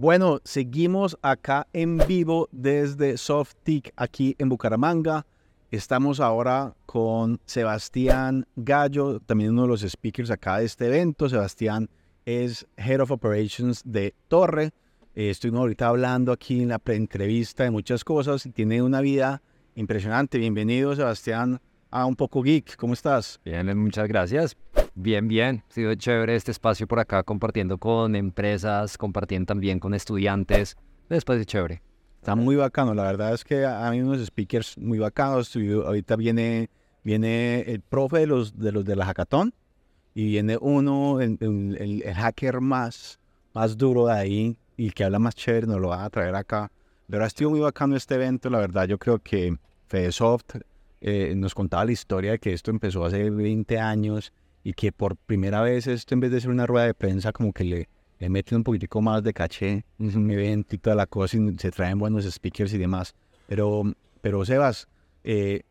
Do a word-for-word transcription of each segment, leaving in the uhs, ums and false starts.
Bueno, seguimos acá en vivo desde Softtek, aquí en Bucaramanga. Estamos ahora con Sebastián Gallo, también uno de los speakers acá de este evento. Sebastián es Head of Operations de Torre. Eh, estuvimos ahorita hablando aquí en la preentrevista de muchas cosas y tiene una vida impresionante. Bienvenido, Sebastián, a Un poco Geek. ¿Cómo estás? Bien, muchas gracias. Bien, bien. Ha sido chévere este espacio por acá, compartiendo con empresas, compartiendo también con estudiantes. Después de chévere. Está muy bacano. La verdad es que hay unos speakers muy bacanos. Ahorita viene, viene el profe de los de, los de la hackathon y viene uno, el, el, el hacker más, más duro de ahí y el que habla más chévere nos lo va a traer acá. La verdad, estuvo muy bacano este evento. La verdad, yo creo que Fedesoft eh, nos contaba la historia de que esto empezó hace veinte años y que por primera vez esto, en vez de ser una rueda de prensa, como que le, le meten un poquitico más de caché, es un evento y toda la cosa, y se traen buenos speakers y demás. Pero, pero Sebas, eh,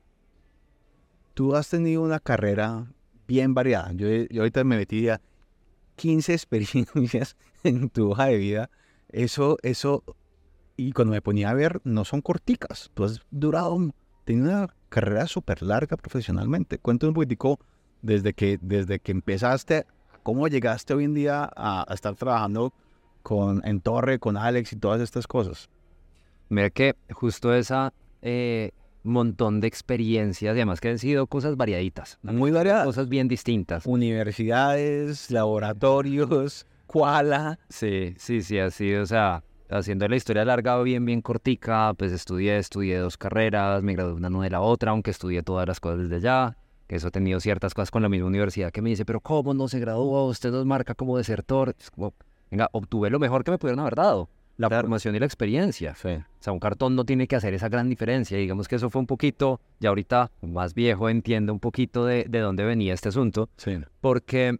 tú has tenido una carrera bien variada. Yo, yo ahorita me metí a quince experiencias en tu hoja de vida. Eso, eso, y cuando me ponía a ver, no son corticas. Tú has durado, tenido una carrera súper larga profesionalmente. Cuéntame un poquitico. Desde que, desde que empezaste, ¿cómo llegaste hoy en día a, a estar trabajando con, en Torre, con Alex y todas estas cosas? Mira que justo esa eh, montón de experiencias, además que han sido cosas variaditas. Muy variadas. Cosas bien distintas. Universidades, laboratorios, koala. Sí, sí, sí, ha sido, o sea, haciendo la historia larga bien, bien cortica, pues estudié, estudié dos carreras, me gradué una de la otra, aunque estudié todas las cosas desde allá. Que eso ha tenido ciertas cosas con la misma universidad que me dice, pero ¿cómo no se graduó? Usted nos marca como desertor. Es como, venga, obtuve lo mejor que me pudieron haber dado. La, la formación y la experiencia. Sí. O sea, un cartón no tiene que hacer esa gran diferencia. Y digamos que eso fue un poquito, ya ahorita más viejo entiendo un poquito de, de dónde venía este asunto. Sí. Porque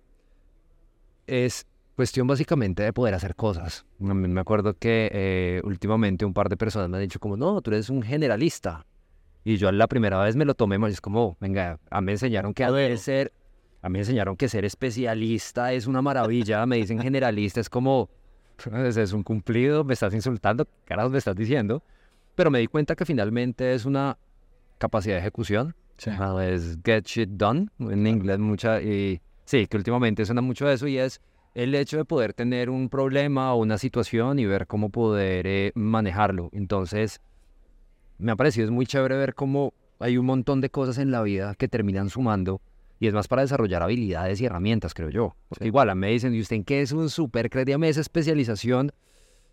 es cuestión básicamente de poder hacer cosas. A mí me acuerdo que eh, últimamente un par de personas me han dicho como, no, tú eres un generalista. Y yo la primera vez me lo tomé mal, es como, venga, a mí me enseñaron que a ser, a mí me enseñaron que ser especialista es una maravilla, me dicen generalista, es como, es un cumplido, me estás insultando, carajo me estás diciendo, pero me di cuenta que finalmente es una capacidad de ejecución, sí. Es get shit done, en inglés mucha, y sí, que últimamente suena mucho eso y es el hecho de poder tener un problema o una situación y ver cómo poder eh, manejarlo, entonces... Me ha parecido es muy chévere ver cómo hay un montón de cosas en la vida que terminan sumando y es más para desarrollar habilidades y herramientas, creo yo. Porque sí. Igual me dicen, ¿y usted en qué es un súper? Créame, esa especialización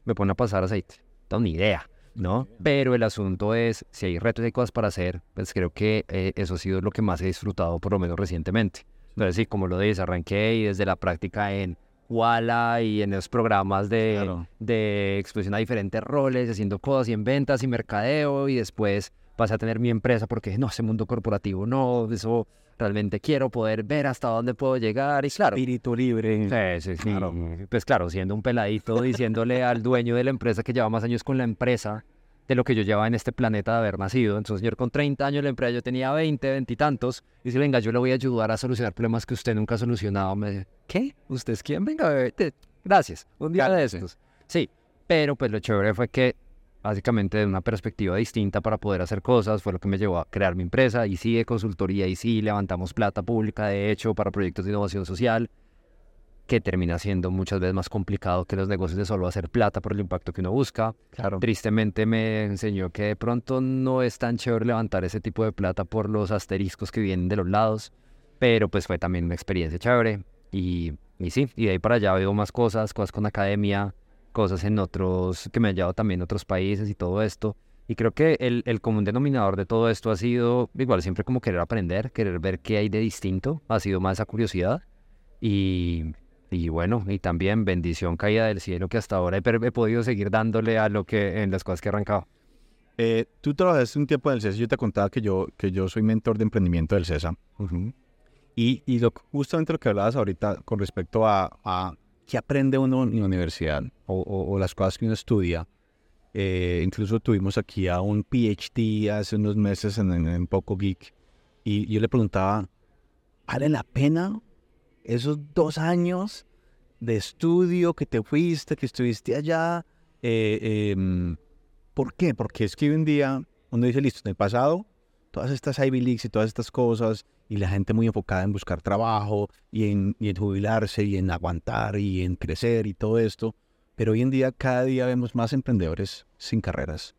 me pone a pasar aceite. No, ni idea, ¿no? Pero el asunto es, si hay retos y hay cosas para hacer, pues creo que eh, eso ha sido lo que más he disfrutado, por lo menos recientemente. Entonces, sí, como lo dices, arranqué y desde la práctica en... Wala y en los programas de, claro. de exposición a diferentes roles, haciendo cosas y en ventas y mercadeo y después pasé a tener mi empresa porque no, ese mundo corporativo no, eso realmente quiero poder ver hasta dónde puedo llegar y claro. Espíritu libre. Sí, sí, sí. Claro. Pues claro, siendo un peladito diciéndole al dueño de la empresa que lleva más años con la empresa de lo que yo llevaba en este planeta de haber nacido. Entonces, señor, con treinta años la empresa, yo tenía veinte, veinte y tantos. Y dice, venga, yo le voy a ayudar a solucionar problemas que usted nunca ha solucionado. Me dice, ¿qué? ¿Usted es quién? Venga, bebé. Gracias. Un día de estos. Sí, pero pues lo chévere fue que básicamente de una perspectiva distinta para poder hacer cosas fue lo que me llevó a crear mi empresa. Y sí, de consultoría, y sí, levantamos plata pública, de hecho, para proyectos de innovación social, que termina siendo muchas veces más complicado que los negocios de solo hacer plata por el impacto que uno busca. Claro. Tristemente me enseñó que de pronto no es tan chévere levantar ese tipo de plata por los asteriscos que vienen de los lados, pero pues fue también una experiencia chévere. Y, y sí, y de ahí para allá veo más cosas, cosas con academia, cosas en otros, que me han llevado también a otros países y todo esto. Y creo que el, el común denominador de todo esto ha sido, igual siempre como querer aprender, querer ver qué hay de distinto, ha sido más esa curiosidad y... Y bueno, y también bendición caída del cielo que hasta ahora he, he podido seguir dándole a lo que en las cosas que he arrancado. Eh, tú trabajaste un tiempo en el CESA, yo te contaba que yo, que yo soy mentor de emprendimiento del CESA. Uh-huh. Y, y lo, justamente lo que hablabas ahorita con respecto a, a qué aprende uno en la universidad o, o, o las cosas que uno estudia. Eh, incluso tuvimos aquí a un PhD hace unos meses en, en, en Poco Geek y yo le preguntaba, ¿vale la pena esos dos años de estudio que te fuiste, que estuviste allá, Eh, eh, ¿Por qué? Porque es que hoy en día uno dice, listo, en el pasado, todas estas Ivy Leagues y todas estas cosas, y la gente muy enfocada en buscar trabajo, y en, y en jubilarse, y en aguantar, y en crecer, y todo esto. Pero hoy en día, cada día vemos más emprendedores sin carreras.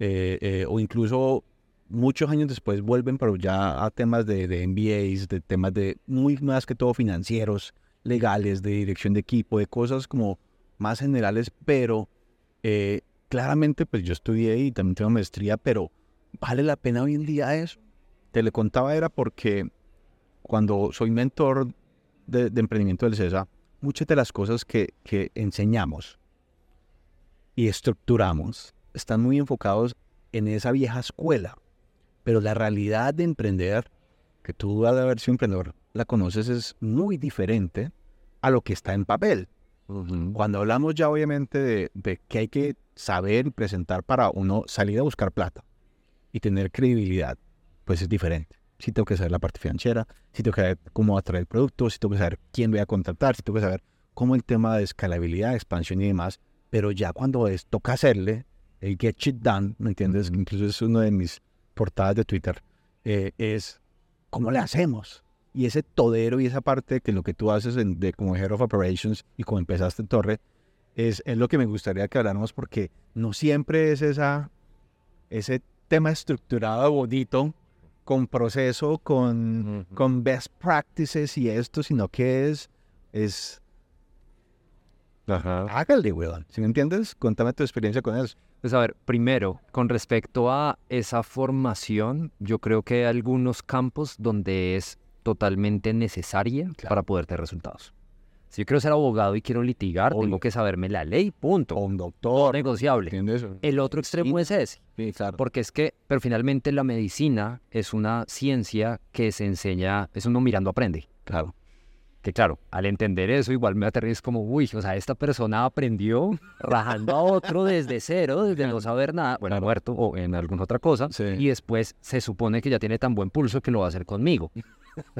Eh, eh, o incluso muchos años después vuelven, pero ya a temas de, de M B As, de temas de muy más que todo financieros, legales, de dirección de equipo, de cosas como más generales, pero eh, claramente pues yo estudié y también tengo maestría, pero ¿vale la pena hoy en día eso? Te le contaba era porque cuando soy mentor de, de emprendimiento del CESA, muchas de las cosas que, que enseñamos y estructuramos están muy enfocados en esa vieja escuela, pero la realidad de emprender, que tú al haber sido emprendedor la conoces, es muy diferente a lo que está en papel. Uh-huh. Cuando hablamos ya obviamente de, de que hay que saber y presentar para uno salir a buscar plata y tener credibilidad, pues es diferente. Si tengo que saber la parte financiera, si tengo que saber cómo atraer productos, si tengo que saber quién voy a contratar, si tengo que saber cómo el tema de escalabilidad, expansión y demás, pero ya cuando es, toca hacerle, el get shit done, ¿me entiendes? Mm-hmm. Incluso es una de mis portadas de Twitter, eh, es cómo le hacemos. Y ese todero y esa parte que lo que tú haces en, de, como Head of Operations y como empezaste en Torre, es, es lo que me gustaría que habláramos, porque no siempre es esa, ese tema estructurado, bonito, con proceso, con, mm-hmm. con best practices y esto, sino que es... es Ajá. Hágale, weón. ¿Sí me entiendes? Cuéntame tu experiencia con eso. Pues a ver, primero, con respecto a esa formación, yo creo que hay algunos campos donde es totalmente necesaria, claro, para poder tener resultados. Si yo quiero ser abogado y quiero litigar, obvio, tengo que saberme la ley, punto. O un doctor. No es negociable. ¿Entiendes? El otro extremo sí. es ese. Sí, claro. Porque es que, pero finalmente la medicina es una ciencia que se enseña, es uno mirando aprende. Claro. Que claro, al entender eso, igual me aterrizo como, uy, o sea, esta persona aprendió rajando a otro desde cero, desde no saber nada, bueno, claro, muerto o en alguna otra cosa, sí, y después se supone que ya tiene tan buen pulso que lo va a hacer conmigo.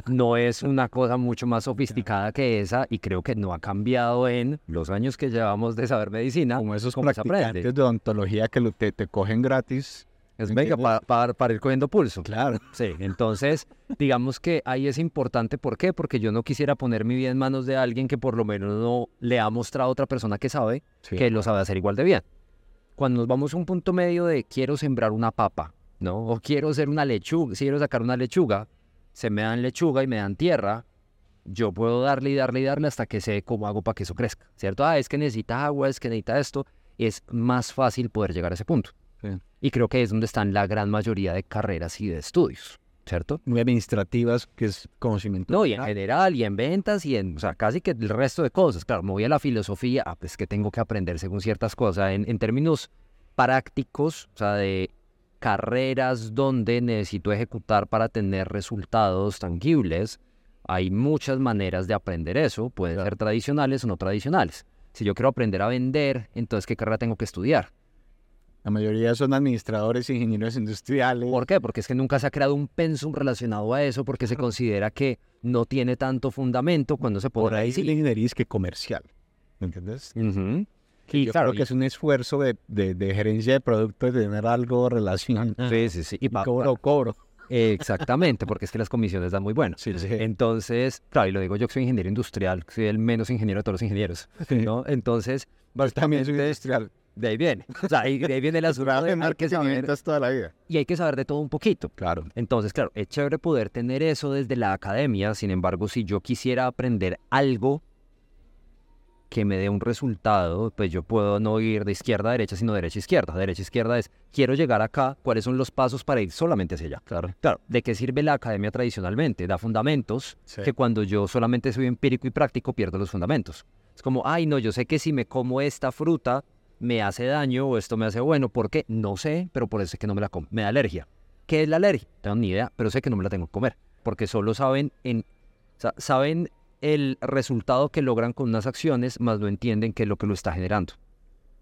No es una cosa mucho más sofisticada que esa, y creo que no ha cambiado en los años que llevamos de saber medicina. Como esos practicantes de odontología que te, te cogen gratis. Es venga, para pa, pa ir cogiendo pulso. Claro. Sí, entonces, digamos que ahí es importante. ¿Por qué? Porque yo no quisiera poner mi vida en manos de alguien que por lo menos no le ha mostrado a otra persona que sabe, sí, que lo sabe hacer igual de bien. Cuando nos vamos a un punto medio de quiero sembrar una papa, ¿no? O quiero hacer una lechuga, si quiero sacar una lechuga, se me dan lechuga y me dan tierra, yo puedo darle y darle y darle hasta que sé cómo hago para que eso crezca, ¿cierto? Ah, es que necesita agua, es que necesita esto. Es más fácil poder llegar a ese punto. Sí. Y creo que es donde están la gran mayoría de carreras y de estudios, ¿cierto? Muy administrativas, que es conocimiento. No, y en general, y en ventas, y en, o sea, casi que el resto de cosas. Claro, me voy a la filosofía, ah, pues que tengo que aprender según ciertas cosas. En, en términos prácticos, o sea, de carreras donde necesito ejecutar para tener resultados tangibles, hay muchas maneras de aprender eso. Pueden claro. ser tradicionales o no tradicionales. Si yo quiero aprender a vender, entonces, ¿qué carrera tengo que estudiar? La mayoría son administradores, ingenieros industriales. ¿Por qué? Porque es que nunca se ha creado un pensum relacionado a eso, porque se considera que no tiene tanto fundamento cuando se pone. Por ahí sí la ingeniería es que comercial, ¿me entiendes? Uh-huh. Y yo claro, creo que y... es un esfuerzo de, de, de gerencia de producto, de tener algo relacionado. Sí, sí, sí. Y, y pa, cobro, pa. cobro. Exactamente, porque es que las comisiones dan muy bueno. Sí, sí. Entonces, claro, y lo digo yo que soy ingeniero industrial, soy el menos ingeniero de todos los ingenieros, ¿no? Entonces... Pues también soy industrial. De ahí viene. O sea, ahí, de ahí viene el asunto de hay que saber toda la vida. Y hay que saber de todo un poquito. Claro. Entonces, claro, es chévere poder tener eso desde la academia. Sin embargo, si yo quisiera aprender algo que me dé un resultado, pues yo puedo no ir de izquierda a derecha, sino de derecha a izquierda. De derecha a izquierda es, quiero llegar acá, ¿cuáles son los pasos para ir solamente hacia allá? Claro. Claro. ¿De qué sirve la academia tradicionalmente? Da fundamentos, sí, que cuando yo solamente soy empírico y práctico, pierdo los fundamentos. Es como, ay, no, yo sé que si me como esta fruta me hace daño o esto me hace bueno, ¿por qué? No sé, pero por eso es que no me la como. Me da alergia. ¿Qué es la alergia? No tengo ni idea, pero sé que no me la tengo que comer, porque solo saben en, o sea, saben el resultado que logran con unas acciones, más no entienden qué es lo que lo está generando.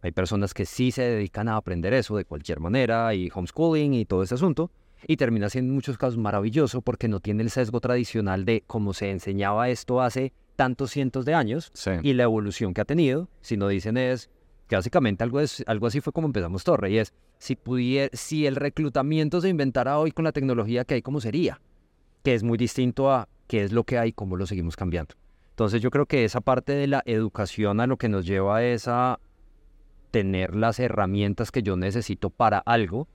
Hay personas que sí se dedican a aprender eso de cualquier manera, y homeschooling y todo ese asunto, y termina siendo en muchos casos maravilloso porque no tiene el sesgo tradicional de cómo se enseñaba esto hace tantos cientos de años, sí, y la evolución que ha tenido, sino dicen es... que básicamente algo, es, algo así fue como empezamos Torre, y es, si, pudier, si el reclutamiento se inventara hoy con la tecnología que hay, ¿cómo sería? Que es muy distinto a qué es lo que hay, cómo lo seguimos cambiando. Entonces yo creo que esa parte de la educación a lo que nos lleva es a tener las herramientas que yo necesito para algo.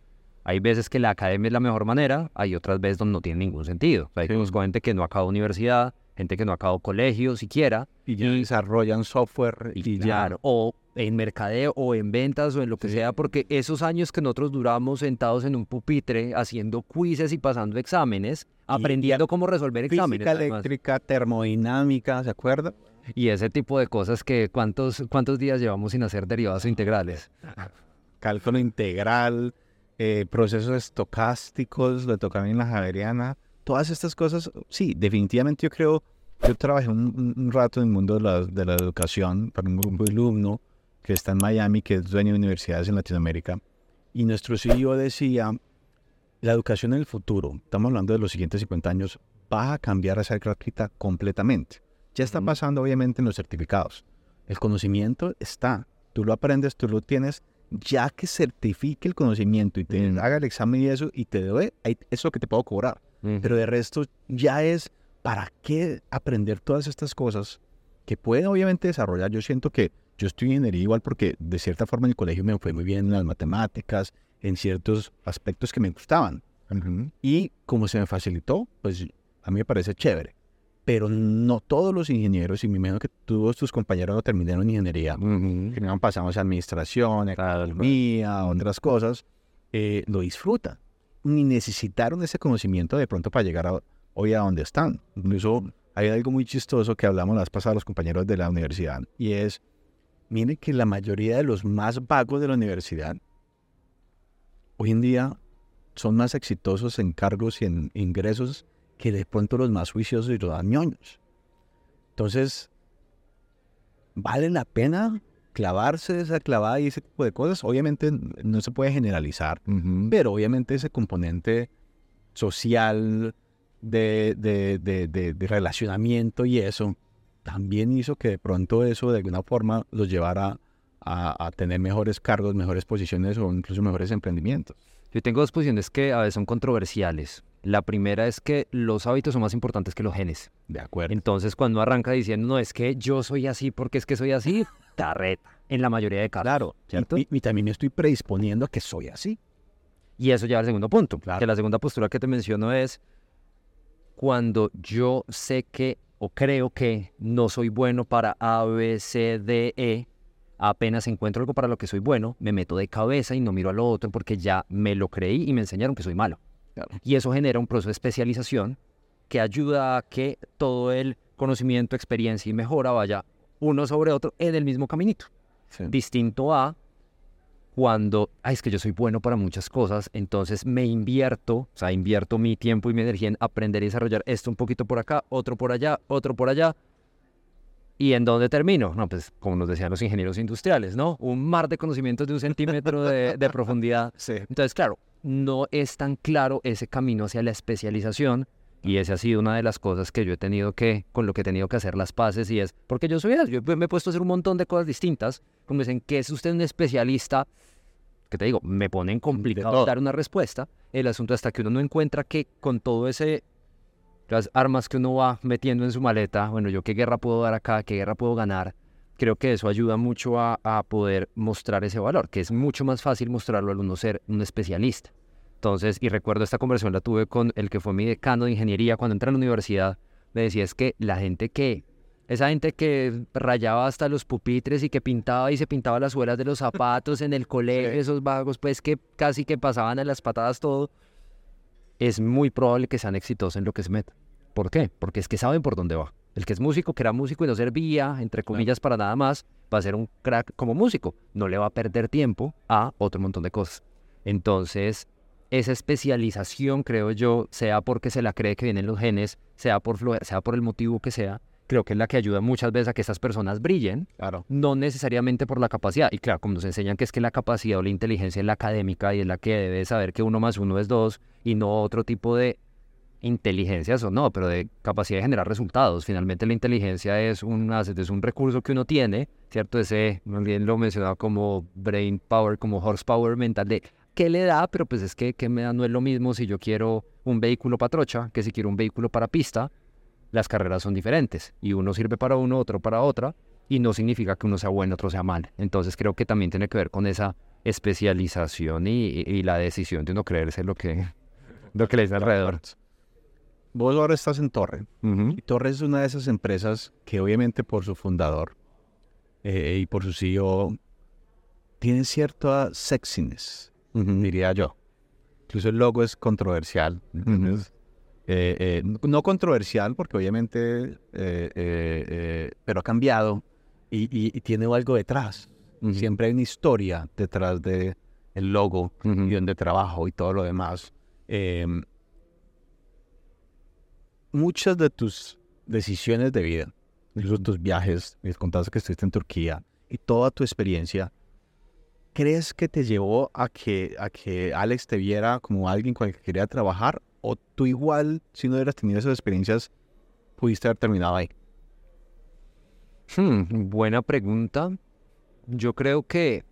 Hay veces que la academia es la mejor manera, hay otras veces donde no tiene ningún sentido. O sea, hay sí. gente que no acaba universidad, gente que no acaba colegio siquiera. Y ya desarrollan software. Y, y claro, ya. O en mercadeo, o en ventas, o en lo que sí. sea, porque esos años que nosotros duramos sentados en un pupitre, haciendo quizzes y pasando exámenes, aprendiendo cómo resolver exámenes. Física, eléctrica, termodinámica, ¿se acuerda? Y ese tipo de cosas que cuántos, cuántos días llevamos sin hacer derivadas o integrales. Cálculo integral, eh, procesos estocásticos, lo tocan en la Javeriana. Todas estas cosas, sí, definitivamente yo creo, yo trabajé un, un rato en el mundo de la, de la educación para un grupo de alumnos que está en Miami, que es dueño de universidades en Latinoamérica. Y nuestro C E O decía, la educación en el futuro, estamos hablando de los siguientes cincuenta años, va a cambiar a ser gratuita completamente. Ya está pasando, obviamente, en los certificados. El conocimiento está. Tú lo aprendes, tú lo tienes. Ya que certifique el conocimiento y te mm. haga el examen y eso, y te doy, es lo que te puedo cobrar. Mm. Pero de resto, ya es, ¿para qué aprender todas estas cosas que pueden, obviamente, desarrollar? Yo siento que yo estoy en ingeniería igual porque, de cierta forma, en el colegio me fue muy bien en las matemáticas, en ciertos aspectos que me gustaban. Mm-hmm. Y como se me facilitó, pues a mí me parece chévere. Pero no todos los ingenieros, y me imagino que todos tus compañeros no terminaron ingeniería, uh-huh. que no pasamos a administración, economía, otras cosas, eh, lo disfrutan. Ni necesitaron ese conocimiento de pronto para llegar a, hoy a donde están. Incluso hay algo muy chistoso que hablamos la vez pasada los compañeros de la universidad, y es, miren que la mayoría de los más vagos de la universidad, hoy en día son más exitosos en cargos y en ingresos que de pronto los más juiciosos y los más ñoños. Entonces, ¿vale la pena clavarse esa clavada y ese tipo de cosas? Obviamente no se puede generalizar, uh-huh. pero obviamente ese componente social de, de, de, de, de relacionamiento y eso, también hizo que de pronto eso de alguna forma los llevara a, a tener mejores cargos, mejores posiciones o incluso mejores emprendimientos. Yo tengo dos posiciones que a veces son controversiales. La primera es que los hábitos son más importantes que los genes. De acuerdo. Entonces, cuando arranca diciendo, no, es que yo soy así porque es que soy así, tarreta, en la mayoría de casos. Claro, ¿cierto? Y, y también me estoy predisponiendo a que soy así. Y eso lleva al segundo punto. Claro. Que la segunda postura que te menciono es, cuando yo sé que o creo que no soy bueno para A, B, C, D, E, apenas encuentro algo para lo que soy bueno, me meto de cabeza y no miro a lo otro porque ya me lo creí y me enseñaron que soy malo. Claro. Y eso genera un proceso de especialización que ayuda a que todo el conocimiento, experiencia y mejora vaya uno sobre otro en el mismo caminito. Sí. Distinto a cuando, ay, es que yo soy bueno para muchas cosas, entonces me invierto, o sea, invierto mi tiempo y mi energía en aprender y desarrollar esto un poquito por acá, otro por allá, otro por allá. ¿Y en dónde termino? No, pues, como nos decían los ingenieros industriales, ¿no? Un mar de conocimientos de un centímetro de, de profundidad. Sí. Entonces, claro, no es tan claro ese camino hacia la especialización y esa ha sido una de las cosas que yo he tenido que, con lo que he tenido que hacer las paces y es, porque yo soy, yo me he puesto a hacer un montón de cosas distintas, como dicen, ¿qué es usted un especialista? ¿Qué te digo? Me ponen complicado dar una respuesta. El asunto hasta que uno no encuentra que con todo ese, las armas que uno va metiendo en su maleta, bueno, yo qué guerra puedo dar acá, qué guerra puedo ganar, creo que eso ayuda mucho a, a poder mostrar ese valor, que es mucho más fácil mostrarlo al uno ser un especialista. Entonces, y recuerdo esta conversación la tuve con el que fue mi decano de ingeniería cuando entré a la universidad, me decía es que la gente que, esa gente que rayaba hasta los pupitres y que pintaba y se pintaba las suelas de los zapatos en el colegio, sí. esos vagos pues que casi que pasaban a las patadas todo, es muy probable que sean exitosos en lo que se metan. ¿Por qué? Porque es que saben por dónde va. El que es músico, que era músico y no servía, entre comillas, para nada más, va a ser un crack como músico. No le va a perder tiempo a otro montón de cosas. Entonces, esa especialización, creo yo, sea porque se la cree que vienen los genes, sea por, sea por el motivo que sea, creo que es la que ayuda muchas veces a que estas personas brillen, claro. no necesariamente por la capacidad. Y claro, como nos enseñan que es que la capacidad o la inteligencia es la académica y es la que debe saber que uno más uno es dos y no otro tipo de inteligencias o no, pero de capacidad de generar resultados. Finalmente la inteligencia es un asset, es un recurso que uno tiene, ¿cierto? Ese, bien lo mencionaba como brain power, como horsepower mental de qué le da, pero pues es que qué me da no es lo mismo si yo quiero un vehículo para trocha que si quiero un vehículo para pista. Las carreras son diferentes y uno sirve para uno, otro para otra, y no significa que uno sea bueno, otro sea mal. Entonces creo que también tiene que ver con esa especialización y, y la decisión de uno creerse lo que, lo que le dice alrededor. Vos ahora estás en Torre. Uh-huh. Y Torre es una de esas empresas que obviamente por su fundador eh, y por su C E O tienen cierta sexiness, uh-huh, diría yo. Incluso el logo es controversial. Uh-huh. Eh, eh, no controversial porque obviamente, eh, eh, eh, pero ha cambiado y, y, y tiene algo detrás. Uh-huh. Siempre hay una historia detrás de el logo, uh-huh, y donde trabajo y todo lo demás. Eh, muchas de tus decisiones de vida, incluso tus viajes, me contaste que estuviste en Turquía, y toda tu experiencia, ¿crees que te llevó a que, a que Alex te viera como alguien con el que quería trabajar? ¿O tú igual, si no hubieras tenido esas experiencias, pudiste haber terminado ahí? Hmm, buena pregunta. Yo creo que,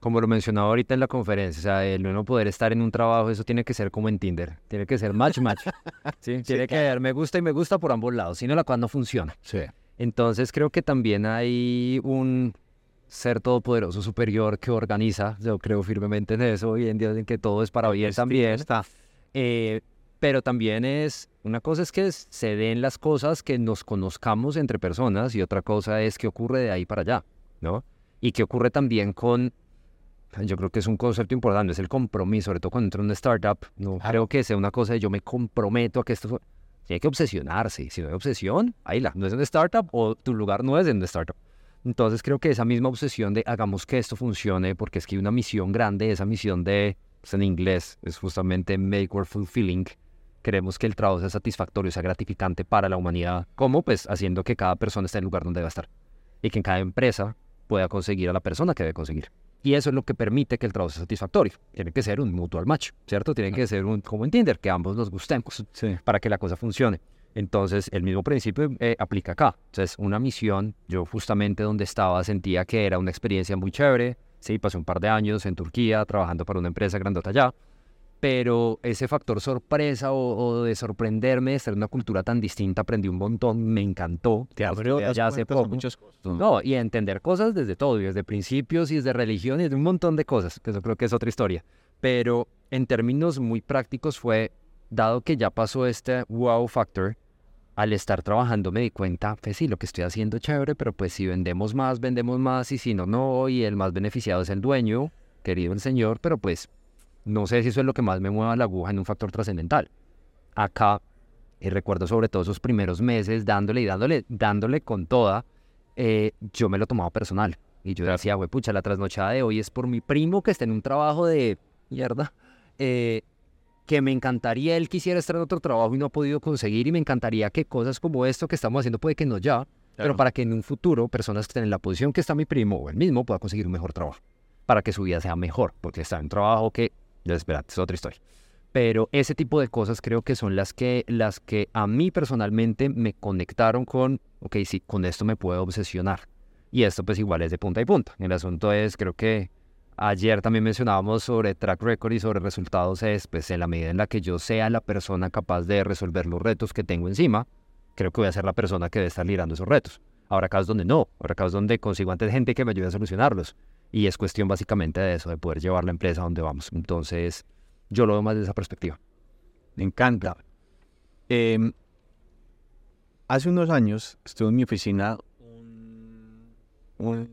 como lo mencionaba ahorita en la conferencia, o sea, el uno poder estar en un trabajo, eso tiene que ser como en Tinder. Tiene que ser match, match. ¿Sí? Sí, tiene que haber me gusta y me gusta por ambos lados, si no, la cosa no funciona. Sí. Entonces creo que también hay un ser todopoderoso superior que organiza. Yo creo firmemente en eso, hoy en día en que todo es para bien también. Está. Eh, pero también es, una cosa es que se den las cosas, que nos conozcamos entre personas, y otra cosa es qué ocurre de ahí para allá, ¿no? Y qué ocurre también con, yo creo que es un concepto importante, es el compromiso, sobre todo cuando entra en una startup. No ah. creo que sea una cosa de yo me comprometo a que esto... Tiene que obsesionarse, si no hay obsesión, ahí la, no es una startup o tu lugar no es en una startup. Entonces creo que esa misma obsesión de hagamos que esto funcione, porque es que hay una misión grande, esa misión de, pues en inglés, es justamente make work fulfilling. Queremos que el trabajo sea satisfactorio, sea gratificante para la humanidad. ¿Cómo? Pues haciendo que cada persona esté en el lugar donde debe estar y que en cada empresa pueda conseguir a la persona que debe conseguir. Y eso es lo que permite que el trabajo sea satisfactorio. Tiene que ser un mutual match, ¿cierto? Tiene que ser un, como en Tinder, que ambos nos gustemos, sí, para que la cosa funcione. Entonces, el mismo principio eh, aplica acá. Entonces, una misión, yo justamente donde estaba sentía que era una experiencia muy chévere. Sí, pasé un par de años en Turquía trabajando para una empresa grandota allá. Pero ese factor sorpresa o, o de sorprenderme, de estar en una cultura tan distinta, aprendí un montón, me encantó. Te abrió ya hace poco. Muchas cosas, ¿no? No, y entender cosas desde todo, desde principios y desde religión y desde un montón de cosas, que eso creo que es otra historia. Pero en términos muy prácticos fue, dado que ya pasó este wow factor, al estar trabajando me di cuenta, pues sí, lo que estoy haciendo es chévere, pero pues si vendemos más, vendemos más, y si no, no, y el más beneficiado es el dueño, querido el señor, pero pues no sé si eso es lo que más me mueva la aguja en un factor trascendental. Acá, y recuerdo sobre todo esos primeros meses, dándole y dándole, dándole con toda, eh, yo me lo tomaba personal, y yo decía, güey, pucha, la trasnochada de hoy es por mi primo que está en un trabajo de mierda, eh... que me encantaría él quisiera estar en otro trabajo y no ha podido conseguir, y me encantaría que cosas como esto que estamos haciendo, puede que no ya, claro, pero para que en un futuro personas que estén en la posición que está mi primo o él mismo pueda conseguir un mejor trabajo, para que su vida sea mejor, porque está en un trabajo que, ya esperate, es otra historia. Pero ese tipo de cosas creo que son las que, las que a mí personalmente me conectaron con, ok, sí, con esto me puedo obsesionar. Y esto pues igual es de punta y punta. El asunto es, creo que ayer también mencionábamos sobre track record y sobre resultados, es, pues, en la medida en la que yo sea la persona capaz de resolver los retos que tengo encima, creo que voy a ser la persona que debe estar liderando esos retos. Ahora acá es donde no, ahora acá es donde consigo antes gente que me ayude a solucionarlos. Y es cuestión básicamente de eso, de poder llevar la empresa a donde vamos. Entonces, yo lo veo más desde esa perspectiva. Me encanta. Eh, hace unos años estuve en mi oficina un, un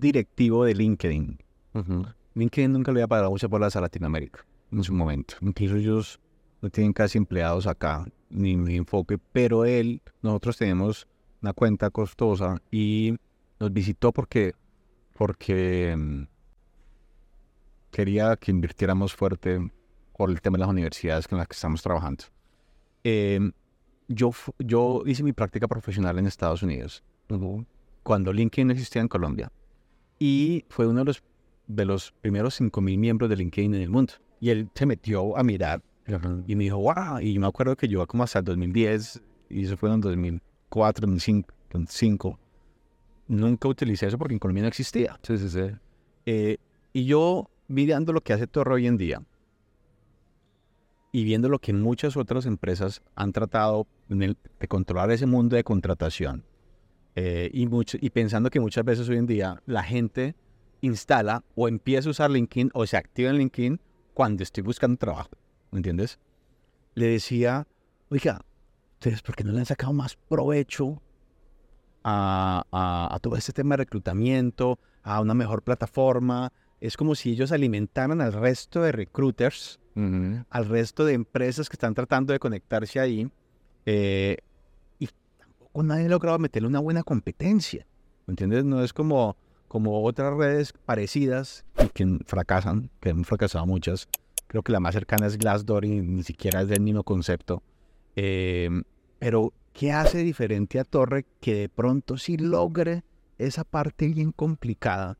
directivo de LinkedIn. Uh-huh. LinkedIn nunca le había pagado mucho por las a Latinoamérica en su momento. Incluso ellos no tienen casi empleados acá, ni, ni enfoque, pero él, nosotros tenemos una cuenta costosa y nos visitó porque, porque um, quería que invirtiéramos fuerte por el tema de las universidades con las que estamos trabajando. Eh, yo, yo hice mi práctica profesional en Estados Unidos, uh-huh, cuando LinkedIn no existía en Colombia, y fue uno de los de los primeros cinco mil miembros de LinkedIn en el mundo. Y él se metió a mirar Uh-huh. Y me dijo, wow, y yo me acuerdo que yo como hasta el dos mil diez, y eso fue en dos mil cuatro, dos mil cinco, nunca utilicé eso porque en Colombia no existía. Sí, sí, sí. Eh, y yo mirando lo que hace Torre hoy en día y viendo lo que muchas otras empresas han tratado en el, de controlar ese mundo de contratación eh, y, mucho, y pensando que muchas veces hoy en día la gente instala o empieza a usar LinkedIn o se activa en LinkedIn cuando estoy buscando trabajo, ¿me entiendes? Le decía, oiga, ¿ustedes por qué no le han sacado más provecho a, a, a todo este tema de reclutamiento, a una mejor plataforma? Es como si ellos alimentaran al resto de recruiters, uh-huh, al resto de empresas que están tratando de conectarse ahí, eh, y tampoco nadie ha logrado meterle una buena competencia, ¿me entiendes? No es como, como otras redes parecidas y que fracasan, que han fracasado muchas. Creo que la más cercana es Glassdoor y ni siquiera es del mismo concepto. Eh, pero, ¿qué hace diferente a Torre que de pronto sí logre esa parte bien complicada?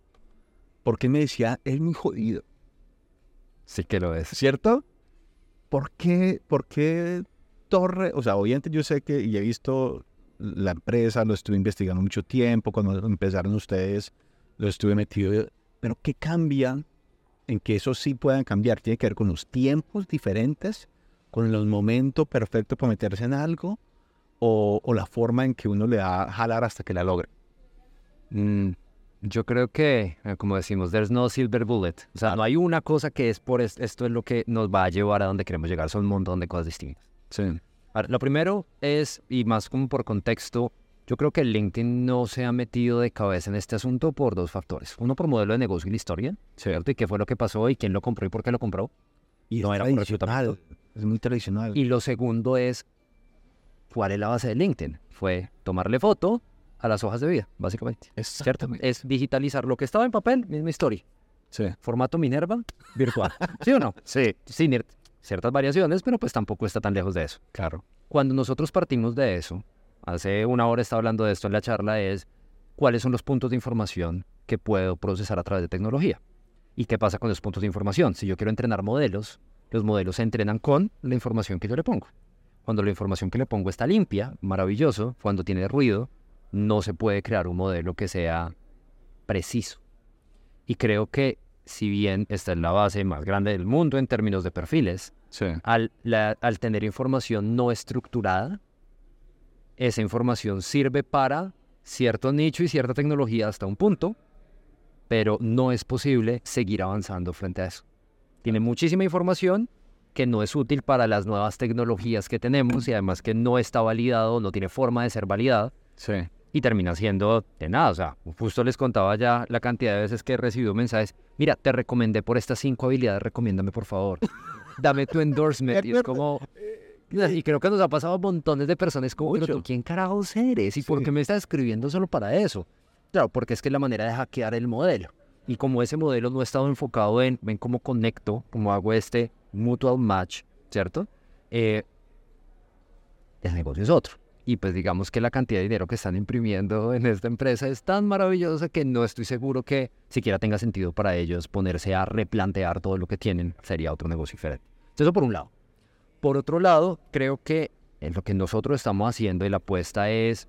Porque me decía, es muy jodido. Sí que lo es. ¿Cierto? ¿Por qué, por qué Torre? O sea, obviamente yo sé que, y he visto la empresa, lo estuve investigando mucho tiempo, cuando empezaron ustedes, lo estuve metido. Pero ¿qué cambia en que eso sí puedan cambiar? Tiene que ver con los tiempos diferentes, con los momentos perfectos para meterse en algo, o, o la forma en que uno le da a jalar hasta que la logre. Mm. Yo creo que, como decimos, there's no silver bullet. O sea, no hay una cosa que es por esto, esto es lo que nos va a llevar a donde queremos llegar. Son un montón de cosas distintas. Sí. Ahora, lo primero es, y más como por contexto, yo creo que LinkedIn no se ha metido de cabeza en este asunto por dos factores. Uno, por modelo de negocio y la historia, ¿cierto? Y qué fue lo que pasó y quién lo compró y por qué lo compró. Y no era tradicional. Es muy tradicional. Y lo segundo es, ¿cuál es la base de LinkedIn? Fue tomarle foto a las hojas de vida, básicamente. Exactamente. ¿Cierto? Es digitalizar lo que estaba en papel, misma historia. Sí. Formato Minerva, virtual. ¿Sí o no? Sí. Sin ir, ciertas variaciones, pero pues tampoco está tan lejos de eso. Claro. Cuando nosotros partimos de eso, hace una hora estaba hablando de esto en la charla, es cuáles son los puntos de información que puedo procesar a través de tecnología. ¿Y qué pasa con los puntos de información? Si yo quiero entrenar modelos, los modelos se entrenan con la información que yo le pongo. Cuando la información que le pongo está limpia, maravilloso. Cuando tiene ruido, no se puede crear un modelo que sea preciso. Y creo que, si bien esta es la base más grande del mundo en términos de perfiles, sí, al, la, al tener información no estructurada, esa información sirve para cierto nicho y cierta tecnología hasta un punto, pero no es posible seguir avanzando frente a eso. Tiene muchísima información que no es útil para las nuevas tecnologías que tenemos y además que no está validado, no tiene forma de ser validada. Sí. Y termina siendo de nada. O sea, justo les contaba ya la cantidad de veces que he recibido mensajes. Mira, te recomendé por estas cinco habilidades, recomiéndame por favor. Dame tu endorsement. Y es como... Y creo que nos ha pasado a montones de personas como, pero tú, ¿quién carajos eres? ¿Y sí, por qué me estás escribiendo solo para eso? Claro, porque es que es la manera de hackear el modelo. Y como ese modelo no ha estado enfocado en, ven cómo conecto, cómo hago este mutual match, ¿cierto? Eh, el negocio es otro. Y pues digamos que la cantidad de dinero que están imprimiendo en esta empresa es tan maravillosa que no estoy seguro que siquiera tenga sentido para ellos ponerse a replantear todo lo que tienen. Sería otro negocio diferente. Entonces, eso por un lado. Por otro lado, creo que en lo que nosotros estamos haciendo y la apuesta es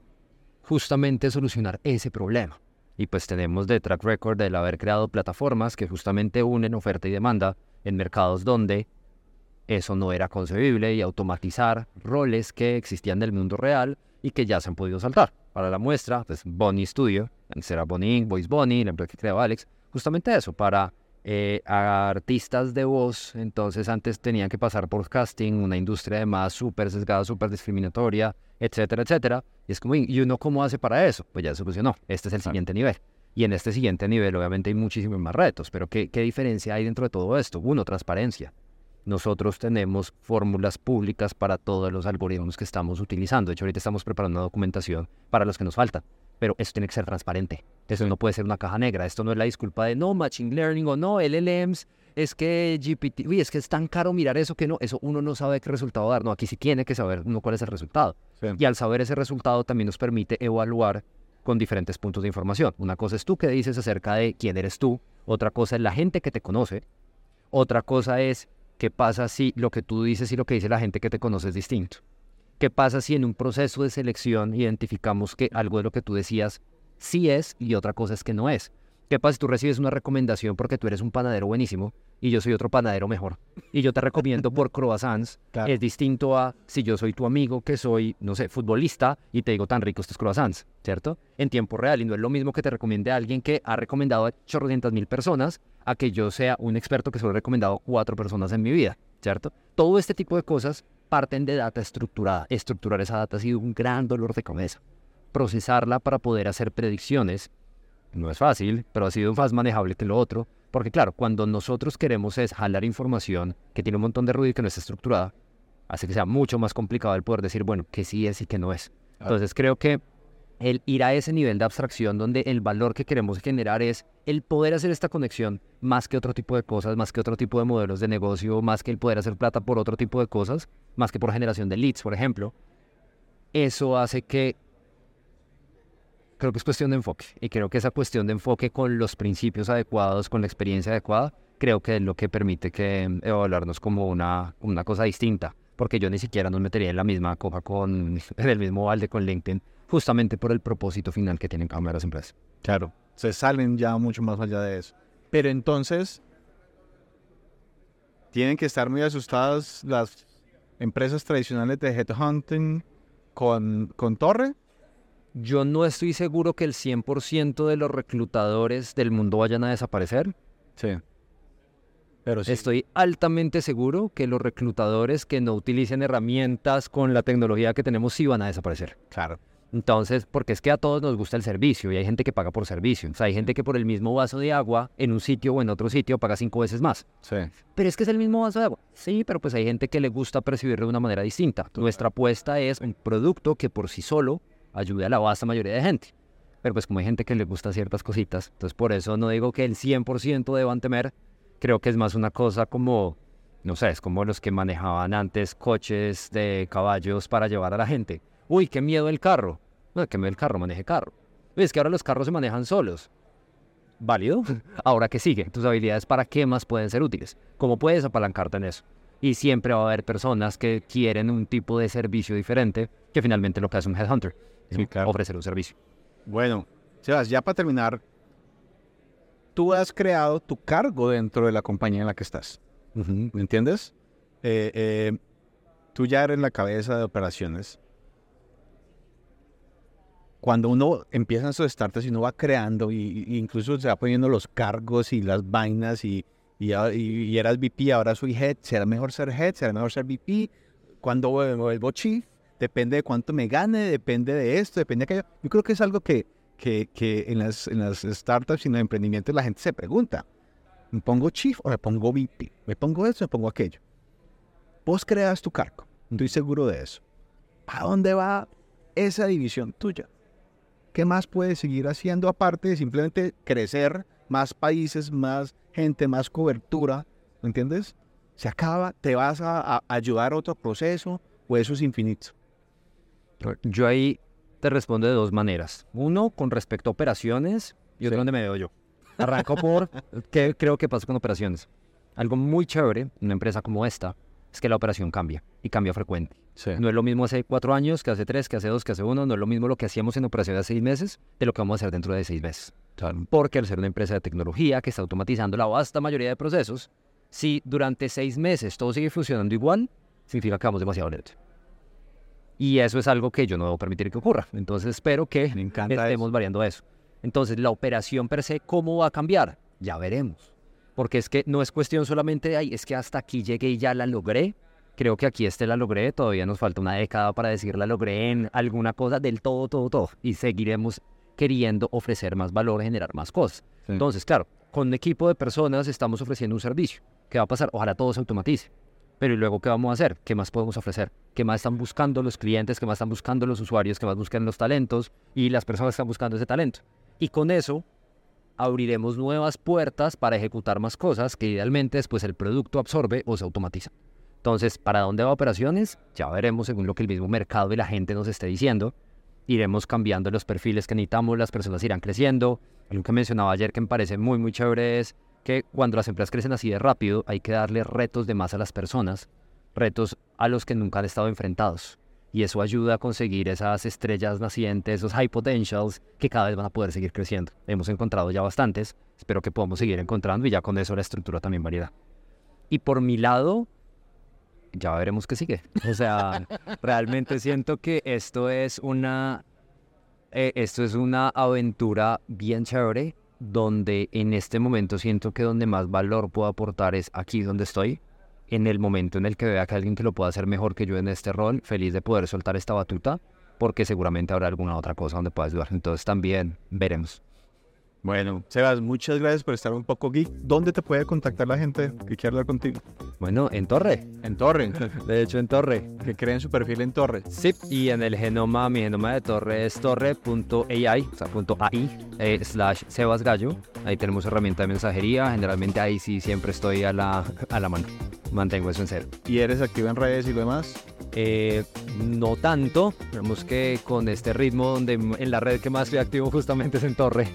justamente solucionar ese problema. Y pues tenemos de track record el haber creado plataformas que justamente unen oferta y demanda en mercados donde eso no era concebible y automatizar roles que existían en el mundo real y que ya se han podido saltar. Para la muestra, pues Bunny Studio, será Bunny incorporated, Voice Bunny, la empresa que creó Alex, justamente eso, para eh, artistas de voz. Entonces antes tenían que pasar por casting, una industria además súper sesgada, súper discriminatoria, etcétera, etcétera. Y es como, ¿y uno cómo hace para eso? Pues ya se solucionó. Este es el siguiente nivel. Y en este siguiente nivel obviamente hay muchísimos más retos, pero ¿qué, qué diferencia hay dentro de todo esto? Uno, transparencia. Nosotros tenemos fórmulas públicas para todos los algoritmos que estamos utilizando. De hecho, ahorita estamos preparando una documentación para los que nos faltan. Pero eso tiene que ser transparente. Eso no puede ser una caja negra. Esto no es la disculpa de no Machine Learning o no L L Ms. Es que G P T... Uy, es que es tan caro mirar eso que no. Eso uno no sabe qué resultado dar. No, aquí sí tiene que saber uno cuál es el resultado. Sí. Y al saber ese resultado también nos permite evaluar con diferentes puntos de información. Una cosa es tú que dices acerca de quién eres tú. Otra cosa es la gente que te conoce. Otra cosa es ¿Qué pasa si lo que tú dices y lo que dice la gente que te conoce es distinto? ¿Qué pasa si en un proceso de selección identificamos que algo de lo que tú decías sí es y otra cosa es que no es? ¿Qué pasa si tú recibes una recomendación porque tú eres un panadero buenísimo y yo soy otro panadero mejor? Y yo te recomiendo por croissants, claro. Es distinto a si yo soy tu amigo que soy, no sé, futbolista y te digo tan ricos estos croissants, ¿cierto? En tiempo real, y no es lo mismo que te recomiende a alguien que ha recomendado a chorrocientas mil personas a que yo sea un experto que solo he recomendado cuatro personas en mi vida, ¿cierto? Todo este tipo de cosas parten de data estructurada. Estructurar esa data ha sido un gran dolor de cabeza. Procesarla para poder hacer predicciones no es fácil, pero ha sido más manejable que lo otro, porque claro, cuando nosotros queremos es jalar información que tiene un montón de ruido y que no está estructurada, hace que sea mucho más complicado el poder decir, bueno, que sí es y que no es. Entonces creo que el ir a ese nivel de abstracción donde el valor que queremos generar es el poder hacer esta conexión más que otro tipo de cosas, más que otro tipo de modelos de negocio, más que el poder hacer plata por otro tipo de cosas, más que por generación de leads, por ejemplo. Eso hace que... Creo que es cuestión de enfoque, y creo que esa cuestión de enfoque con los principios adecuados, con la experiencia adecuada, creo que es lo que permite que evaluarnos como una, una cosa distinta, porque yo ni siquiera nos metería en la misma copa con, en el mismo balde con LinkedIn, justamente por el propósito final que tienen cada una de las empresas. Claro, se salen ya mucho más allá de eso. Pero entonces, tienen que estar muy asustadas las empresas tradicionales de headhunting con, con Torre. Yo no estoy seguro que el cien por ciento de los reclutadores del mundo vayan a desaparecer. Sí. Pero sí. Estoy altamente seguro que los reclutadores que no utilicen herramientas con la tecnología que tenemos sí van a desaparecer. Claro. Entonces, porque es que a todos nos gusta el servicio y hay gente que paga por servicio. O sea, hay gente que por el mismo vaso de agua en un sitio o en otro sitio paga cinco veces más. Sí. Pero es que es el mismo vaso de agua. Sí, pero pues hay gente que le gusta percibirlo de una manera distinta. Total. Nuestra apuesta es un producto que por sí solo ayuda a la vasta mayoría de gente. Pero pues como hay gente que le gusta ciertas cositas, entonces por eso no digo que el cien por ciento deban temer, creo que es más una cosa como, no sé, es como los que manejaban antes coches de caballos para llevar a la gente. Uy, qué miedo el carro. No, qué miedo el carro, maneje carro. Uy, es que ahora los carros se manejan solos. ¿Válido? Ahora que sigue, tus habilidades para qué más pueden ser útiles. ¿Cómo puedes apalancarte en eso? Y siempre va a haber personas que quieren un tipo de servicio diferente, que finalmente lo que hace un headhunter. Sí, claro. Ofrecer un servicio. Bueno, Sebas, ya para terminar, tú has creado tu cargo dentro de la compañía en la que estás. Uh-huh. ¿Me entiendes? Eh, eh, tú ya eres la cabeza de operaciones. Cuando uno empieza en sus startups y uno va creando, y, y incluso se va poniendo los cargos y las vainas, y, y, y, y eras V P, ahora soy head, ¿será mejor ser head? ¿Será mejor ser V P? ¿Cuándo vuelvo chief? Depende de cuánto me gane, depende de esto, depende de aquello. Yo creo que es algo que, que, que en, las, en las startups y en los emprendimientos la gente se pregunta. ¿Me pongo chief o me pongo V P? ¿Me pongo esto o me pongo aquello? Vos creas tu cargo, estoy seguro de eso. ¿A dónde va esa división tuya? ¿Qué más puedes seguir haciendo aparte de simplemente crecer más países, más gente, más cobertura? ¿Me entiendes? Se acaba, te vas a, a ayudar a otro proceso, o eso es infinito. Yo ahí te respondo de dos maneras. Uno, con respecto a operaciones, y otro, sí. ¿Dónde me veo yo? Arranco por qué creo que pasa con operaciones. Algo muy chévere en una empresa como esta es que la operación cambia, y cambia frecuente. Sí. No es lo mismo hace cuatro años, que hace tres, que hace dos, que hace uno. No es lo mismo lo que hacíamos en operación hace seis meses de lo que vamos a hacer dentro de seis meses. Claro. Porque al ser una empresa de tecnología que está automatizando la vasta mayoría de procesos, si durante seis meses todo sigue funcionando igual, significa que vamos demasiado lento. Y eso es algo que yo no debo permitir que ocurra. Entonces espero que estemos variando eso. Entonces la operación per se, ¿cómo va a cambiar? Ya veremos. Porque es que no es cuestión solamente de, ay, es que hasta aquí llegué y ya la logré. Creo que aquí este la logré. Todavía nos falta una década para decir la logré en alguna cosa del todo, todo, todo. Y seguiremos queriendo ofrecer más valor, generar más cosas. Sí. Entonces, claro, con un equipo de personas estamos ofreciendo un servicio. ¿Qué va a pasar? Ojalá todo se automatice. Pero ¿y luego qué vamos a hacer? ¿Qué más podemos ofrecer? ¿Qué más están buscando los clientes? ¿Qué más están buscando los usuarios? ¿Qué más buscan los talentos? Y las personas que están buscando ese talento. Y con eso abriremos nuevas puertas para ejecutar más cosas que idealmente después el producto absorbe o se automatiza. Entonces, ¿para dónde va operaciones? Ya veremos según lo que el mismo mercado y la gente nos esté diciendo. Iremos cambiando los perfiles que necesitamos, las personas irán creciendo. Algo que mencionaba ayer que me parece muy, muy chévere es que cuando las empresas crecen así de rápido, hay que darle retos de más a las personas, retos a los que nunca han estado enfrentados. Y eso ayuda a conseguir esas estrellas nacientes, esos high potentials que cada vez van a poder seguir creciendo. Hemos encontrado ya bastantes, espero que podamos seguir encontrando y ya con eso la estructura también variará. Y por mi lado, ya veremos qué sigue. O sea, realmente siento que esto es una, eh, esto es una aventura bien chévere, donde en este momento siento que donde más valor puedo aportar es aquí donde estoy, en el momento en el que vea que alguien que lo pueda hacer mejor que yo en este rol, feliz de poder soltar esta batuta, porque seguramente habrá alguna otra cosa donde pueda ayudar, entonces también veremos. Bueno, Sebas, muchas gracias por estar un poco geek. ¿Dónde te puede contactar la gente que quiere hablar contigo? Bueno, en Torre. En Torre. De hecho, en Torre. Que creen su perfil en Torre. Sí, y en el genoma, mi genoma de Torre es torre punto a i, o sea, .ai, eh, slash Sebas Gallo. Ahí tenemos herramienta de mensajería. Generalmente ahí sí siempre estoy a la, a la mano. Mantengo eso en cero. ¿Y eres activo en redes y lo demás? Eh, no tanto. Vemos que con este ritmo, donde en la red que más estoy activo justamente es en Torre,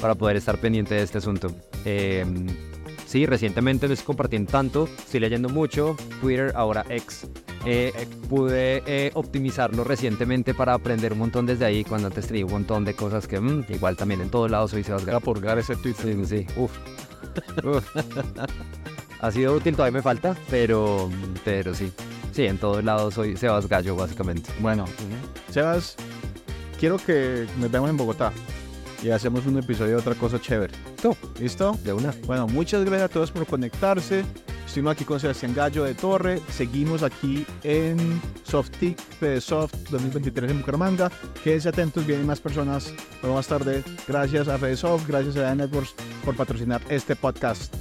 para poder estar pendiente de este asunto. Eh, sí, recientemente les compartí en tanto, estoy leyendo mucho, Twitter, ahora X. Eh, pude eh, optimizarlo recientemente para aprender un montón desde ahí, cuando antes tenía un montón de cosas que mmm, igual también en todos lados soy Sebastián. A purgar ese Twitter. Sí, sí, uff. Uf. Ha sido útil, todavía me falta, pero, pero sí. Sí, en todos lados soy Sebas Gallo, básicamente. Bueno, Sebas, quiero que nos veamos en Bogotá y hacemos un episodio de otra cosa chévere. ¿Tú? ¿Listo? De una. Bueno, muchas gracias a todos por conectarse. Estuvimos aquí con Sebastián Gallo de Torre. Seguimos aquí en Softtek, Fedesoft dos mil veintitrés en Bucaramanga. Quédense atentos, vienen más personas. Pero más tarde, gracias a Fedesoft, gracias a Dan Networks por patrocinar este podcast.